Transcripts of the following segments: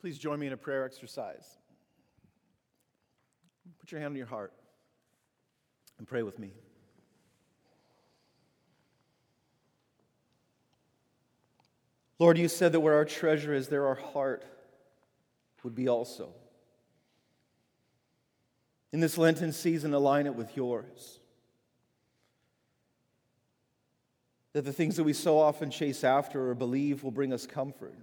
Please join me in a prayer exercise. Put your hand on your heart and pray with me. Lord, you said that where our treasure is, there our heart would be also. In this Lenten season, align it with yours. That the things that we so often chase after or believe will bring us comfort.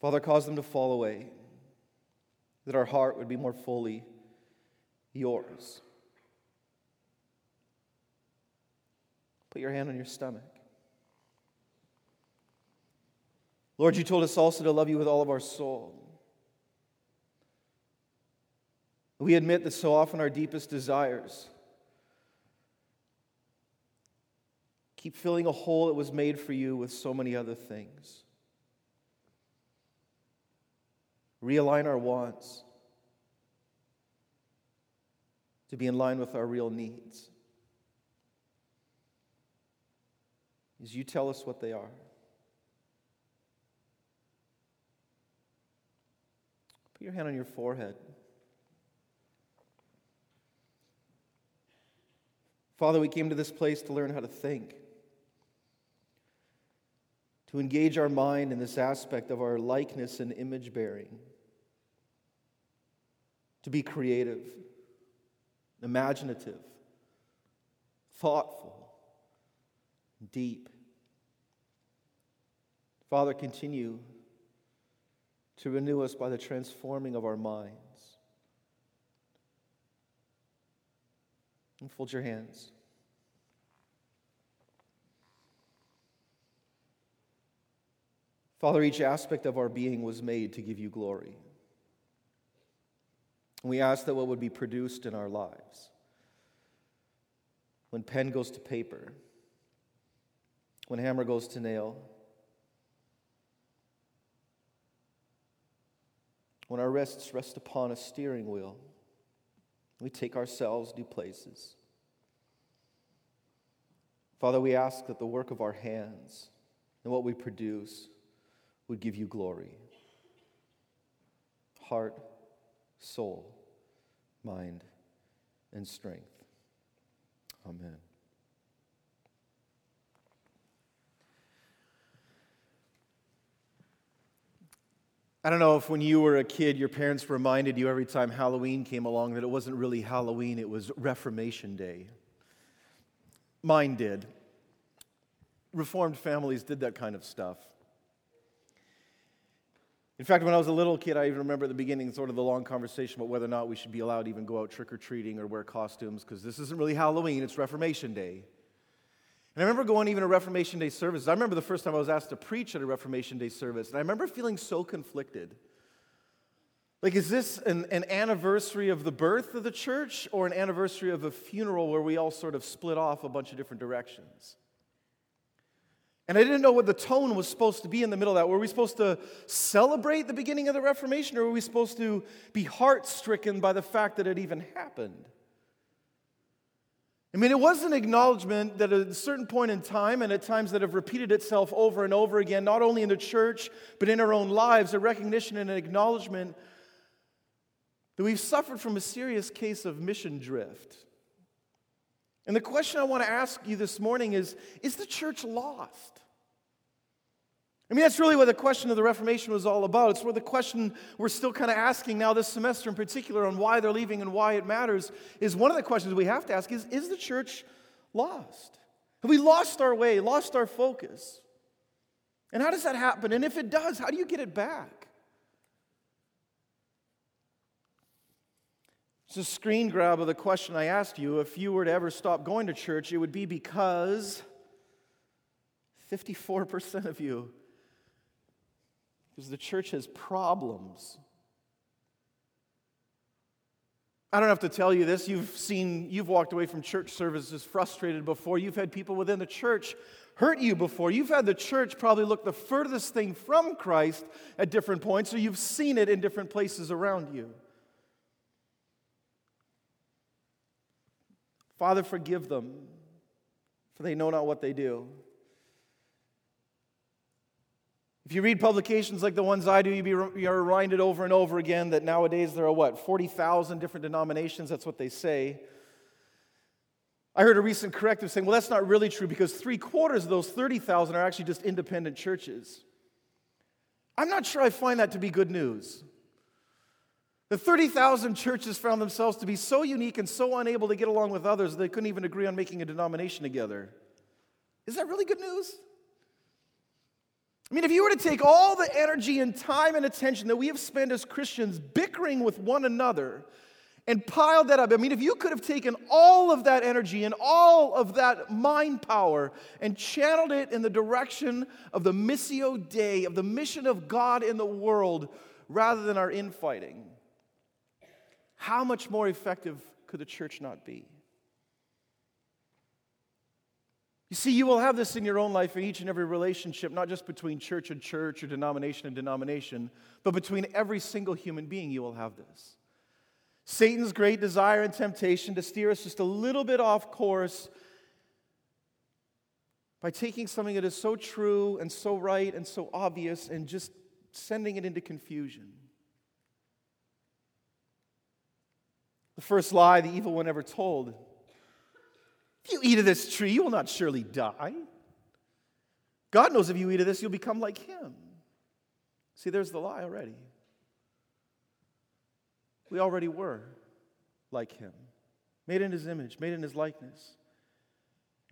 Father, cause them to fall away, that our heart would be more fully yours. Put your hand on your stomach. Lord, you told us also to love you with all of our soul. We admit that so often our deepest desires keep filling a hole that was made for you with so many other things. Realign our wants to be in line with our real needs, as you tell us what they are. Put your hand on your forehead. Father, we came to this place to learn how to think, to engage our mind in this aspect of our likeness and image bearing, to be creative, imaginative, thoughtful, deep. Father, continue to renew us by the transforming of our minds. And fold your hands. Father, each aspect of our being was made to give you glory. And we ask that what would be produced in our lives, when pen goes to paper, when hammer goes to nail, when our wrists rest upon a steering wheel, we take ourselves new places. Father, we ask that the work of our hands and what we produce would give you glory. Heart, soul, mind, and strength. Amen. I don't know if when you were a kid, your parents reminded you every time Halloween came along that it wasn't really Halloween, it was Reformation Day. Mine did. Reformed families did that kind of stuff. In fact, when I was a little kid, I even remember at the beginning sort of the long conversation about whether or not we should be allowed to even go out trick-or-treating or wear costumes, because this isn't really Halloween, it's Reformation Day. And I remember going even to Reformation Day services. I remember the first time I was asked to preach at a Reformation Day service, and I remember feeling so conflicted. Like, is this an anniversary of the birth of the church or an anniversary of a funeral where we all sort of split off a bunch of different directions? And I didn't know what the tone was supposed to be in the middle of that. Were we supposed to celebrate the beginning of the Reformation, or were we supposed to be heart-stricken by the fact that it even happened? I mean, it was an acknowledgement that at a certain point in time, and at times that have repeated itself over and over again, not only in the church, but in our own lives, a recognition and an acknowledgement that we've suffered from a serious case of mission drift. And the question I want to ask you this morning is the church lost? I mean, that's really what the question of the Reformation was all about. It's where the question we're still kind of asking now this semester in particular on why they're leaving and why it matters is one of the questions we have to ask is the church lost? Have we lost our way, lost our focus? And how does that happen? And if it does, how do you get it back? It's a screen grab of the question I asked you. If you were to ever stop going to church, it would be because 54% of you. Because the church has problems. I don't have to tell you this. You've walked away from church services frustrated before. You've had people within the church hurt you before. You've had the church probably look the furthest thing from Christ at different points, or you've seen it in different places around you. Father, forgive them, for they know not what they do. If you read publications like the ones I do, you're reminded over and over again that nowadays there are, 40,000 different denominations, that's what they say. I heard a recent corrective saying, well, that's not really true because 3/4 of those 30,000 are actually just independent churches. I'm not sure I find that to be good news. The 30,000 churches found themselves to be so unique and so unable to get along with others that they couldn't even agree on making a denomination together. Is that really good news? I mean, if you were to take all the energy and time and attention that we have spent as Christians bickering with one another and piled that up, I mean, if you could have taken all of that energy and all of that mind power and channeled it in the direction of the Missio Dei, of the mission of God in the world, rather than our infighting, how much more effective could the church not be? You see, you will have this in your own life, in each and every relationship, not just between church and church or denomination and denomination, but between every single human being you will have this. Satan's great desire and temptation to steer us just a little bit off course by taking something that is so true and so right and so obvious and just sending it into confusion. The first lie the evil one ever told: if you eat of this tree, you will not surely die. God knows if you eat of this, you'll become like him. See, there's the lie already. We already were like him, made in his image, made in his likeness.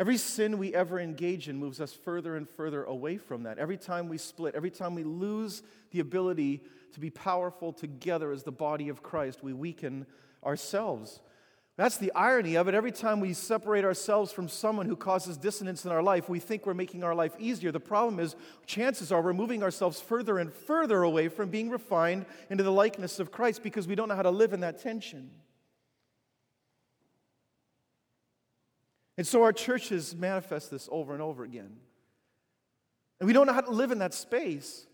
Every sin we ever engage in moves us further and further away from that. Every time we split, every time we lose the ability to be powerful together as the body of Christ, we weaken ourselves. That's the irony of it. Every time we separate ourselves from someone who causes dissonance in our life, we think we're making our life easier. The problem is, chances are we're moving ourselves further and further away from being refined into the likeness of Christ because we don't know how to live in that tension. And so our churches manifest this over and over again. And we don't know how to live in that space.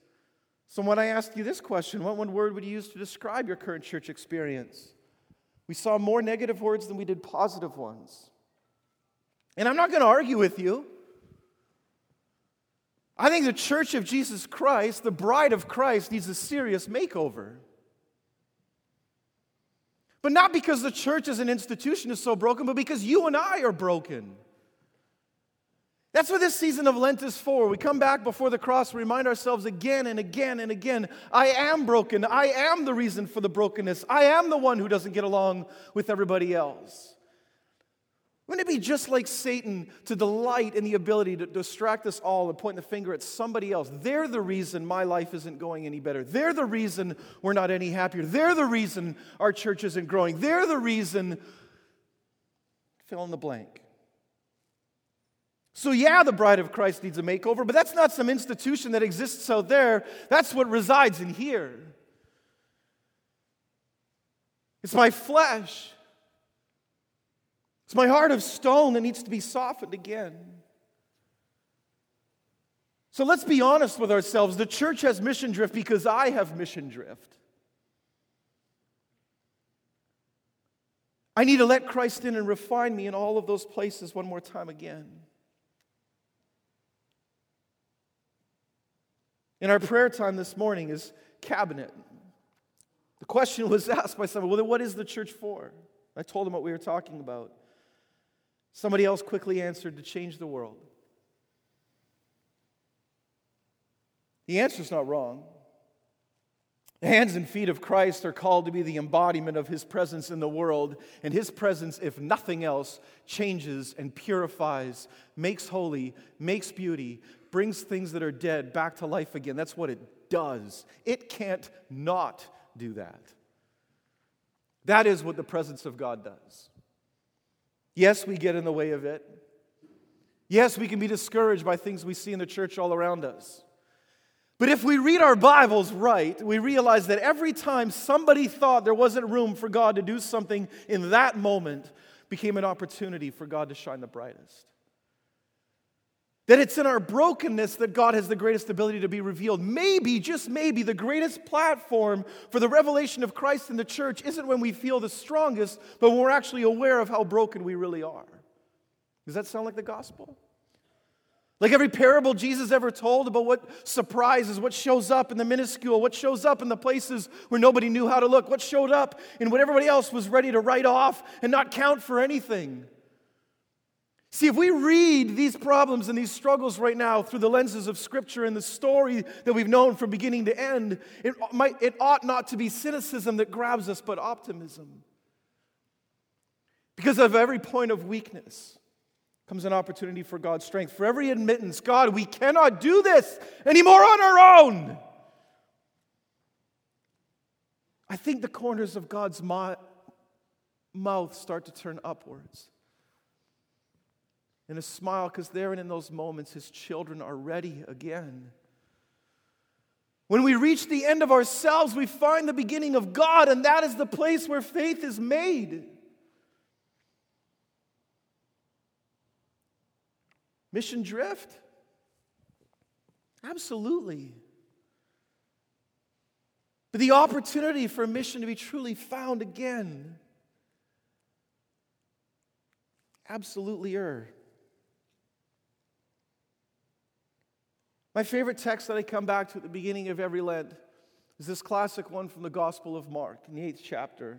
So when I asked you this question, what one word would you use to describe your current church experience? We saw more negative words than we did positive ones. And I'm not going to argue with you. I think the church of Jesus Christ, the bride of Christ, needs a serious makeover. But not because the church as an institution is so broken, but because you and I are broken. That's what this season of Lent is for. We come back before the cross, remind ourselves again and again and again, I am broken. I am the reason for the brokenness. I am the one who doesn't get along with everybody else. Wouldn't it be just like Satan to delight in the ability to distract us all and point the finger at somebody else? They're the reason my life isn't going any better. They're the reason we're not any happier. They're the reason our church isn't growing. They're the reason, fill in the blank. So yeah, the bride of Christ needs a makeover, but that's not some institution that exists out there. That's what resides in here. It's my flesh. It's my heart of stone that needs to be softened again. So let's be honest with ourselves. The church has mission drift because I have mission drift. I need to let Christ in and refine me in all of those places one more time again. In our prayer time this morning is cabinet. The question was asked by someone, well, then what is the church for? I told them what we were talking about. Somebody else quickly answered, to change the world. The answer's not wrong. The hands and feet of Christ are called to be the embodiment of his presence in the world, and his presence, if nothing else, changes and purifies, makes holy, makes beauty, brings things that are dead back to life again. That's what it does. It can't not do that. That is what the presence of God does. Yes, we get in the way of it. Yes, we can be discouraged by things we see in the church all around us. But if we read our Bibles right, we realize that every time somebody thought there wasn't room for God to do something in that moment, became an opportunity for God to shine the brightest. That it's in our brokenness that God has the greatest ability to be revealed. Maybe, just maybe, the greatest platform for the revelation of Christ in the church isn't when we feel the strongest, but when we're actually aware of how broken we really are. Does that sound like the gospel? Like every parable Jesus ever told about what surprises, what shows up in the minuscule, what shows up in the places where nobody knew how to look, what showed up in what everybody else was ready to write off and not count for anything. See, if we read these problems and these struggles right now through the lenses of Scripture and the story that we've known from beginning to end, it ought not to be cynicism that grabs us, but optimism. Because of every point of weakness comes an opportunity for God's strength. For every admittance, God, we cannot do this anymore on our own. I think the corners of God's mouth start to turn upwards. And a smile, because there and in those moments, His children are ready again. When we reach the end of ourselves, we find the beginning of God, and that is the place where faith is made. Mission drift? Absolutely. But the opportunity for a mission to be truly found again? Absolutely. My favorite text that I come back to at the beginning of every Lent is this classic one from the Gospel of Mark in the 8th chapter.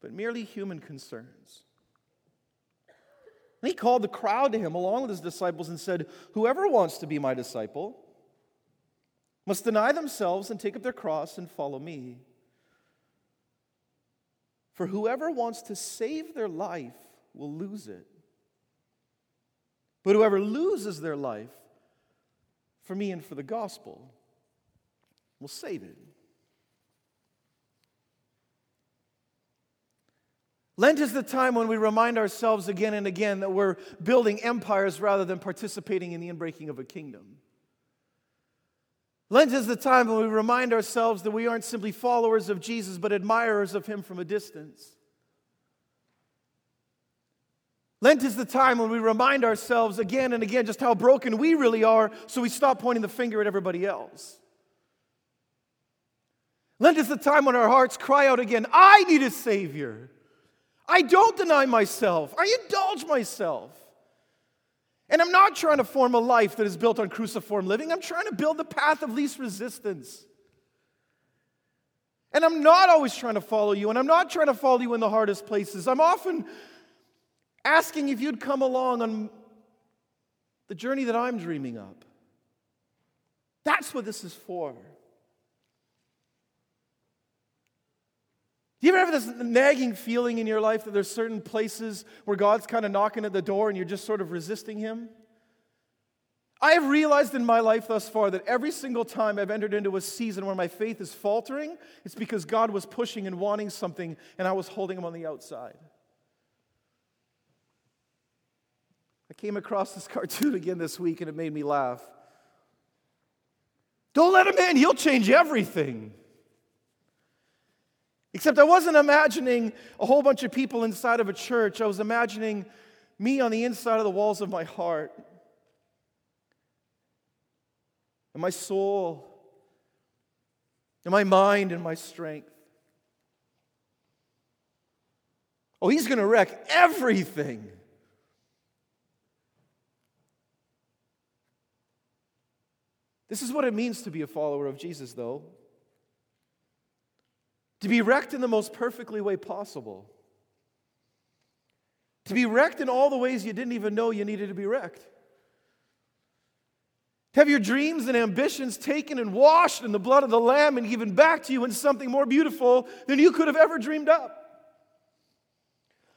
but merely human concerns." And He called the crowd to Him along with His disciples and said, "Whoever wants to be my disciple must deny themselves and take up their cross and follow me. For whoever wants to save their life will lose it. But whoever loses their life for me and for the gospel will save it." Lent is the time when we remind ourselves again and again that we're building empires rather than participating in the inbreaking of a kingdom. Lent is the time when we remind ourselves that we aren't simply followers of Jesus, but admirers of Him from a distance. Lent is the time when we remind ourselves again and again just how broken we really are, so we stop pointing the finger at everybody else. Lent is the time when our hearts cry out again, "I need a Savior. I don't deny myself. I indulge myself. And I'm not trying to form a life that is built on cruciform living. I'm trying to build the path of least resistance. And I'm not always trying to follow you. And I'm not trying to follow you in the hardest places. I'm often asking if you'd come along on the journey that I'm dreaming up." That's what this is for. Do you ever have this nagging feeling in your life that there's certain places where God's kind of knocking at the door and you're just sort of resisting Him? I have realized in my life thus far that every single time I've entered into a season where my faith is faltering, it's because God was pushing and wanting something and I was holding Him on the outside. I came across this cartoon again this week and it made me laugh. "Don't let Him in, He'll change everything." Except I wasn't imagining a whole bunch of people inside of a church. I was imagining me on the inside of the walls of my heart. And my soul. And my mind and my strength. Oh, He's going to wreck everything. This is what it means to be a follower of Jesus, though. To be wrecked in the most perfectly way possible. To be wrecked in all the ways you didn't even know you needed to be wrecked. To have your dreams and ambitions taken and washed in the blood of the Lamb and given back to you in something more beautiful than you could have ever dreamed up.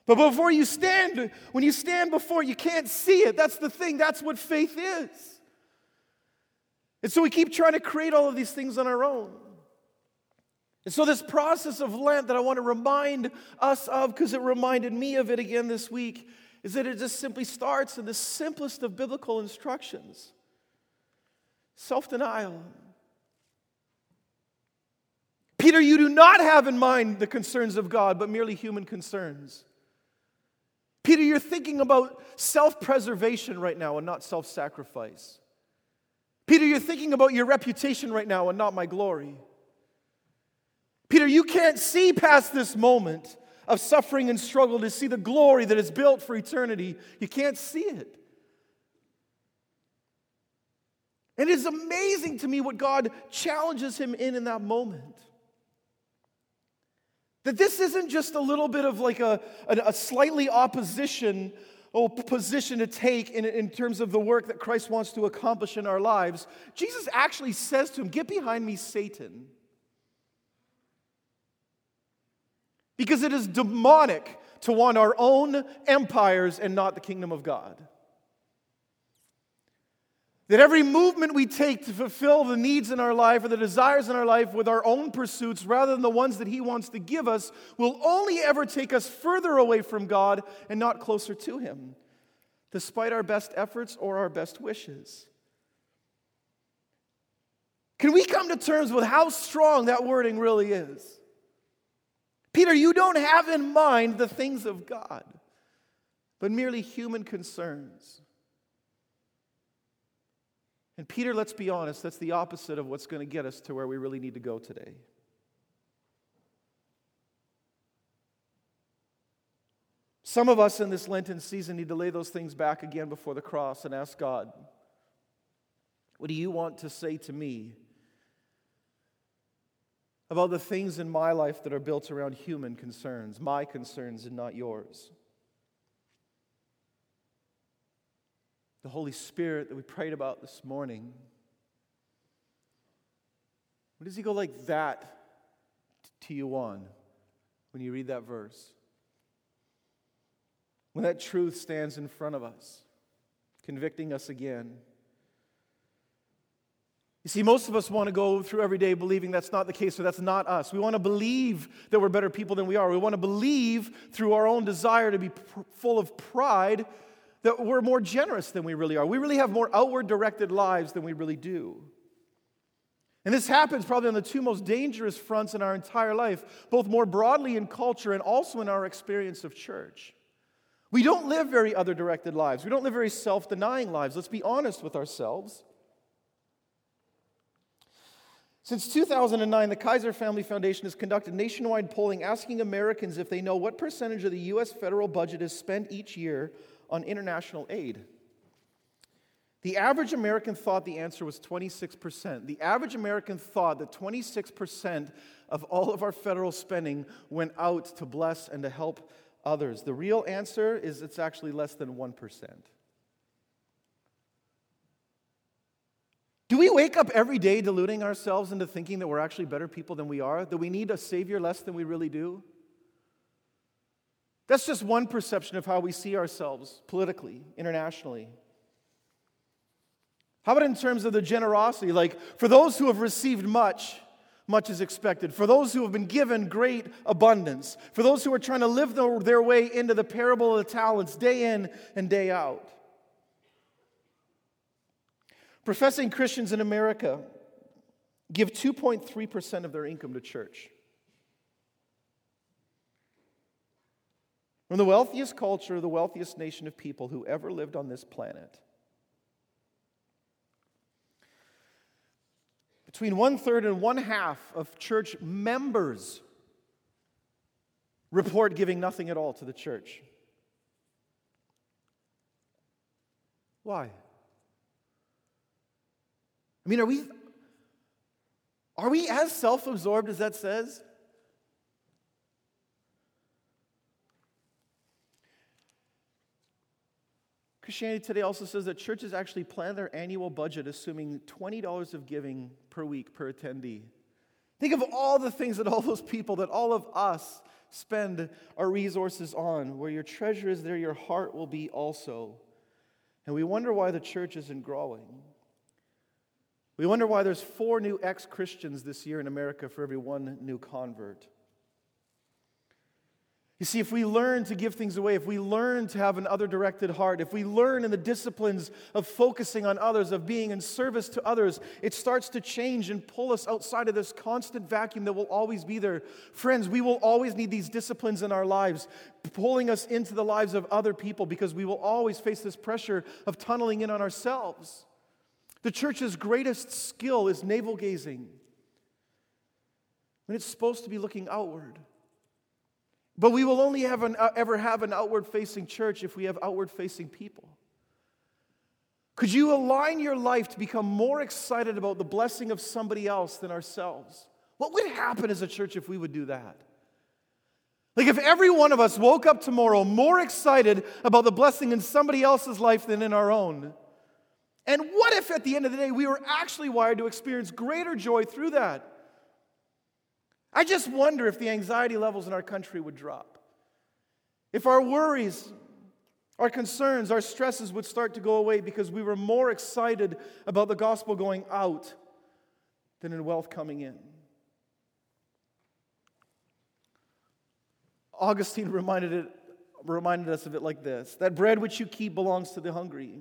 But before you stand, when you stand before, you can't see it. That's the thing. That's what faith is. And so we keep trying to create all of these things on our own. And so this process of Lent that I want to remind us of, because it reminded me of it again this week, is that it just simply starts in the simplest of biblical instructions. Self-denial. Peter, you do not have in mind the concerns of God, but merely human concerns. Peter, you're thinking about self-preservation right now and not self-sacrifice. Peter, you're thinking about your reputation right now and not my glory. Peter, you can't see past this moment of suffering and struggle to see the glory that is built for eternity. You can't see it. And it's amazing to me what God challenges him in that moment. That this isn't just a little bit of like a slightly opposition position to take in terms of the work that Christ wants to accomplish in our lives. Jesus actually says to him, "Get behind me, Satan." Because it is demonic to want our own empires and not the kingdom of God. That every movement we take to fulfill the needs in our life or the desires in our life with our own pursuits rather than the ones that he wants to give us will only ever take us further away from God and not closer to him, despite our best efforts or our best wishes. Can we come to terms with how strong that wording really is? Peter, you don't have in mind the things of God, but merely human concerns. And Peter, let's be honest, that's the opposite of what's going to get us to where we really need to go today. Some of us in this Lenten season need to lay those things back again before the cross and ask God, what do you want to say to me about the things in my life that are built around human concerns, my concerns and not yours? The Holy Spirit that we prayed about this morning. What does he go like that to you on when you read that verse? When that truth stands in front of us, convicting us again. You see, most of us want to go through every day believing that's not the case or that's not us. We want to believe that we're better people than we are. We want to believe through our own desire to be full of pride that we're more generous than we really are. We really have more outward-directed lives than we really do. And this happens probably on the two most dangerous fronts in our entire life, both more broadly in culture and also in our experience of church. We don't live very other-directed lives. We don't live very self-denying lives. Let's be honest with ourselves. Since 2009, the Kaiser Family Foundation has conducted nationwide polling asking Americans if they know what percentage of the U.S. federal budget is spent each year on international aid. The average American thought the answer was 26%. The average American thought that 26% of all of our federal spending went out to bless and to help others. The real answer is it's actually less than 1%. Do we wake up every day deluding ourselves into thinking that we're actually better people than we are? That we need a Savior less than we really do? That's just one perception of how we see ourselves politically, internationally. How about in terms of the generosity? Like, for those who have received much, much is expected. For those who have been given great abundance. For those who are trying to live their way into the parable of the talents day in and day out. Professing Christians in America give 2.3% of their income to church. From the wealthiest culture, the wealthiest nation of people who ever lived on this planet. Between 1/3 and 1/2 of church members report giving nothing at all to the church. Why? I mean, are we as self-absorbed as that says? Christianity Today also says that churches actually plan their annual budget assuming $20 of giving per week per attendee. Think of all the things that all those people, that all of us spend our resources on. Where your treasure is, there your heart will be also. And we wonder why the church isn't growing. We wonder why there's 4 new ex-Christians this year in America for every 1 new convert. You see, if we learn to give things away, if we learn to have an other-directed heart, if we learn in the disciplines of focusing on others, of being in service to others, it starts to change and pull us outside of this constant vacuum that will always be there. Friends, we will always need these disciplines in our lives, pulling us into the lives of other people, because we will always face this pressure of tunneling in on ourselves. The church's greatest skill is navel-gazing, when it's supposed to be looking outward. But we will only ever have an outward-facing church if we have outward-facing people. Could you align your life to become more excited about the blessing of somebody else than ourselves? What would happen as a church if we would do that? Like if every one of us woke up tomorrow more excited about the blessing in somebody else's life than in our own. And what if at the end of the day we were actually wired to experience greater joy through that? I just wonder if the anxiety levels in our country would drop. If our worries, our concerns, our stresses would start to go away because we were more excited about the gospel going out than in wealth coming in. Augustine reminded us of it like this: that bread which you keep belongs to the hungry.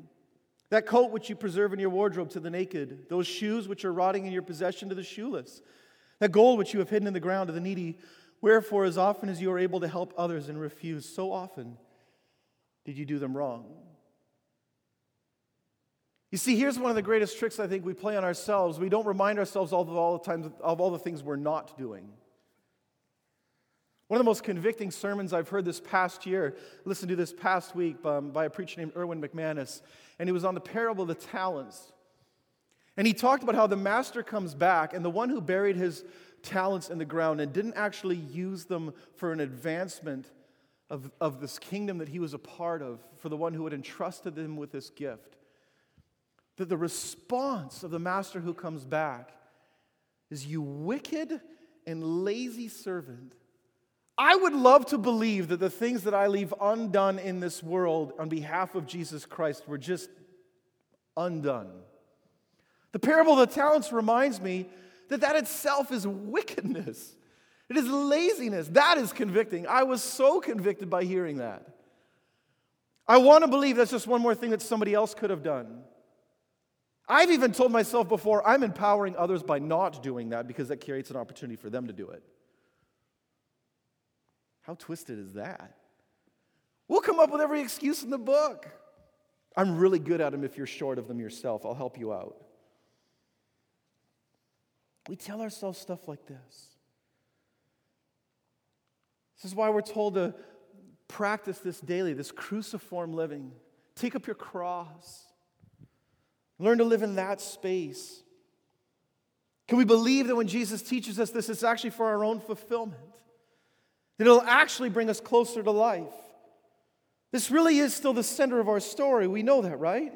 That coat which you preserve in your wardrobe to the naked. Those shoes which are rotting in your possession to the shoeless. That gold which you have hidden in the ground to the needy. Wherefore, as often as you are able to help others and refuse, so often did you do them wrong. You see, here's one of the greatest tricks I think we play on ourselves. We don't remind ourselves all the time of all the things we're not doing. One of the most convicting sermons I've heard this past year, listened to this past week by a preacher named Erwin McManus, and he was on the parable of the talents. And he talked about how the master comes back, and the one who buried his talents in the ground and didn't actually use them for an advancement of this kingdom that he was a part of, for the one who had entrusted them with this gift, that the response of the master who comes back is, "You wicked and lazy servant. I would love to believe that the things that I leave undone in this world on behalf of Jesus Christ were just undone." The parable of the talents reminds me that itself is wickedness. It is laziness. That is convicting. I was so convicted by hearing that. I want to believe that's just one more thing that somebody else could have done. I've even told myself before, I'm empowering others by not doing that because that creates an opportunity for them to do it. How twisted is that? We'll come up with every excuse in the book. I'm really good at them. If you're short of them yourself, I'll help you out. We tell ourselves stuff like this. This is why we're told to practice this daily, this cruciform living. Take up your cross. Learn to live in that space. Can we believe that when Jesus teaches us this, it's actually for our own fulfillment? That it'll actually bring us closer to life. This really is still the center of our story. We know that, right?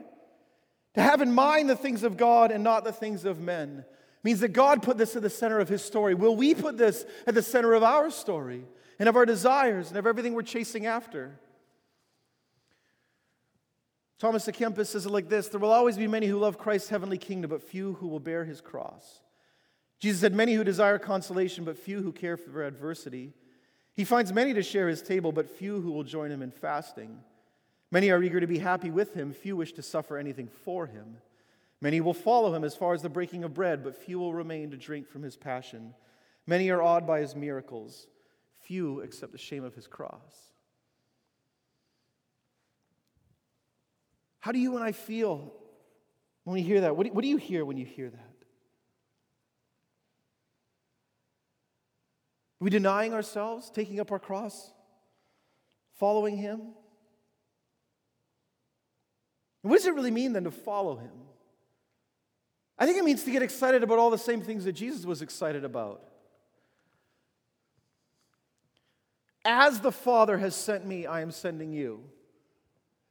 To have in mind the things of God and not the things of men means that God put this at the center of his story. Will we put this at the center of our story and of our desires and of everything we're chasing after? Thomas à Kempis says it like this: there will always be many who love Christ's heavenly kingdom, but few who will bear his cross. Jesus had many who desire consolation, but few who care for adversity. He finds many to share his table, but few who will join him in fasting. Many are eager to be happy with him, few wish to suffer anything for him. Many will follow him as far as the breaking of bread, but few will remain to drink from his passion. Many are awed by his miracles, few accept the shame of his cross. How do you and I feel when we hear that? What do you hear when you hear that? Are we denying ourselves, taking up our cross, following him? And what does it really mean then to follow him? I think it means to get excited about all the same things that Jesus was excited about. As the Father has sent me, I am sending you.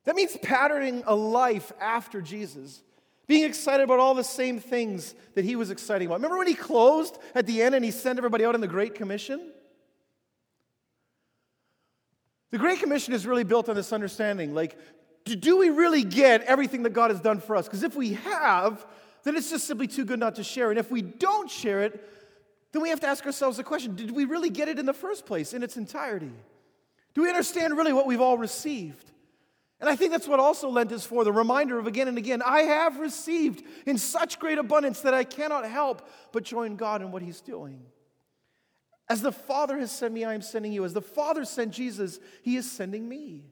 That means patterning a life after Jesus, being excited about all the same things that he was excited about. Remember when he closed at the end and he sent everybody out in the Great Commission? The Great Commission is really built on this understanding, like, do we really get everything that God has done for us? Because if we have, then it's just simply too good not to share. And if we don't share it, then we have to ask ourselves the question, did we really get it in the first place, in its entirety? Do we understand really what we've all received? And I think that's what also Lent is for, the reminder of again and again, I have received in such great abundance that I cannot help but join God in what He's doing. As the Father has sent me, I am sending you. As the Father sent Jesus, He is sending me.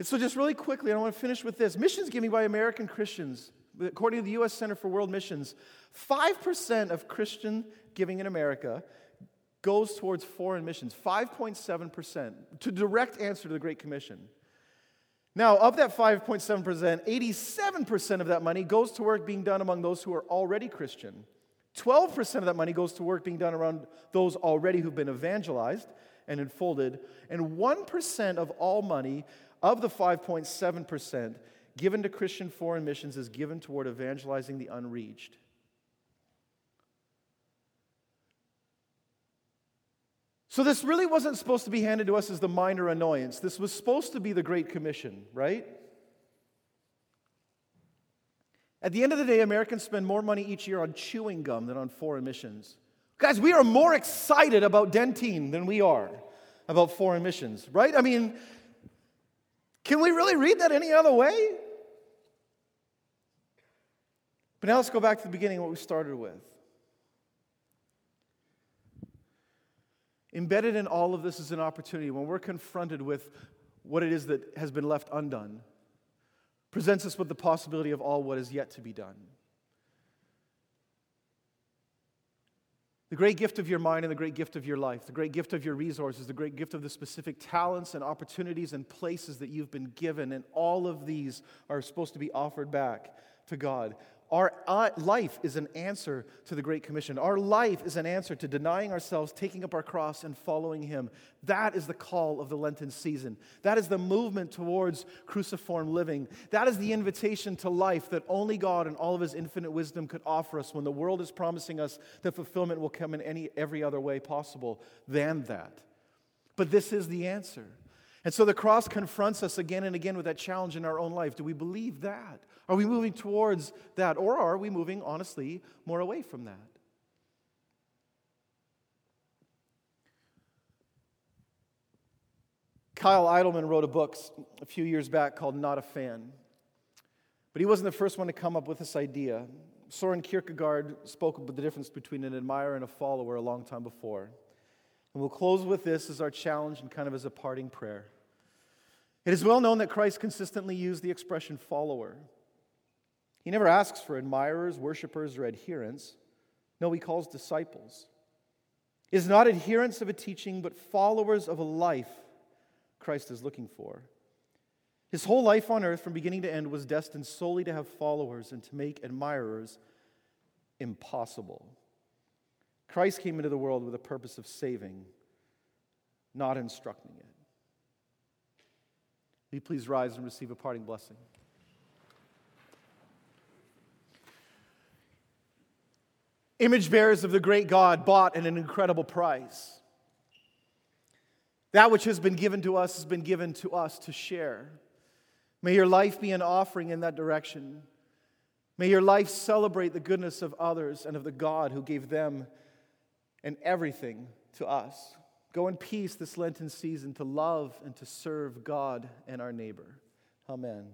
And so just really quickly, I want to finish with this. Missions giving by American Christians, according to the US Center for World Missions, 5% of Christian giving in America goes towards foreign missions, 5.7%, to direct answer to the Great Commission. Now, of that 5.7%, 87% of that money goes to work being done among those who are already Christian. 12% of that money goes to work being done around those already who've been evangelized and enfolded. And 1% of all money, of the 5.7%, given to Christian foreign missions is given toward evangelizing the unreached. So this really wasn't supposed to be handed to us as the minor annoyance. This was supposed to be the Great Commission, right? At the end of the day, Americans spend more money each year on chewing gum than on foreign missions. Guys, we are more excited about dentine than we are about foreign missions, right? I mean, can we really read that any other way? But now let's go back to the beginning of what we started with. Embedded in all of this is an opportunity when we're confronted with what it is that has been left undone, presents us with the possibility of all what is yet to be done. The great gift of your mind and the great gift of your life, the great gift of your resources, the great gift of the specific talents and opportunities and places that you've been given, and all of these are supposed to be offered back to God. Our life is an answer to the Great Commission. Our life is an answer to denying ourselves, taking up our cross, and following Him. That is the call of the Lenten season. That is the movement towards cruciform living. That is the invitation to life that only God and all of His infinite wisdom could offer us when the world is promising us that fulfillment will come in every other way possible than that. But this is the answer. And so the cross confronts us again and again with that challenge in our own life. Do we believe that? Are we moving towards that? Or are we moving, honestly, more away from that? Kyle Idleman wrote a book a few years back called Not a Fan. But he wasn't the first one to come up with this idea. Søren Kierkegaard spoke about the difference between an admirer and a follower a long time before. And we'll close with this as our challenge and kind of as a parting prayer. It is well known that Christ consistently used the expression follower. He never asks for admirers, worshipers, or adherents. No, He calls disciples. It is not adherents of a teaching, but followers of a life Christ is looking for. His whole life on earth, from beginning to end, was destined solely to have followers and to make admirers impossible. Christ came into the world with a purpose of saving, not instructing it. Will you please rise and receive a parting blessing? Image bearers of the great God, bought at an incredible price. That which has been given to us has been given to us to share. May your life be an offering in that direction. May your life celebrate the goodness of others and of the God who gave them and everything to us. Go in peace this Lenten season to love and to serve God and our neighbor. Amen.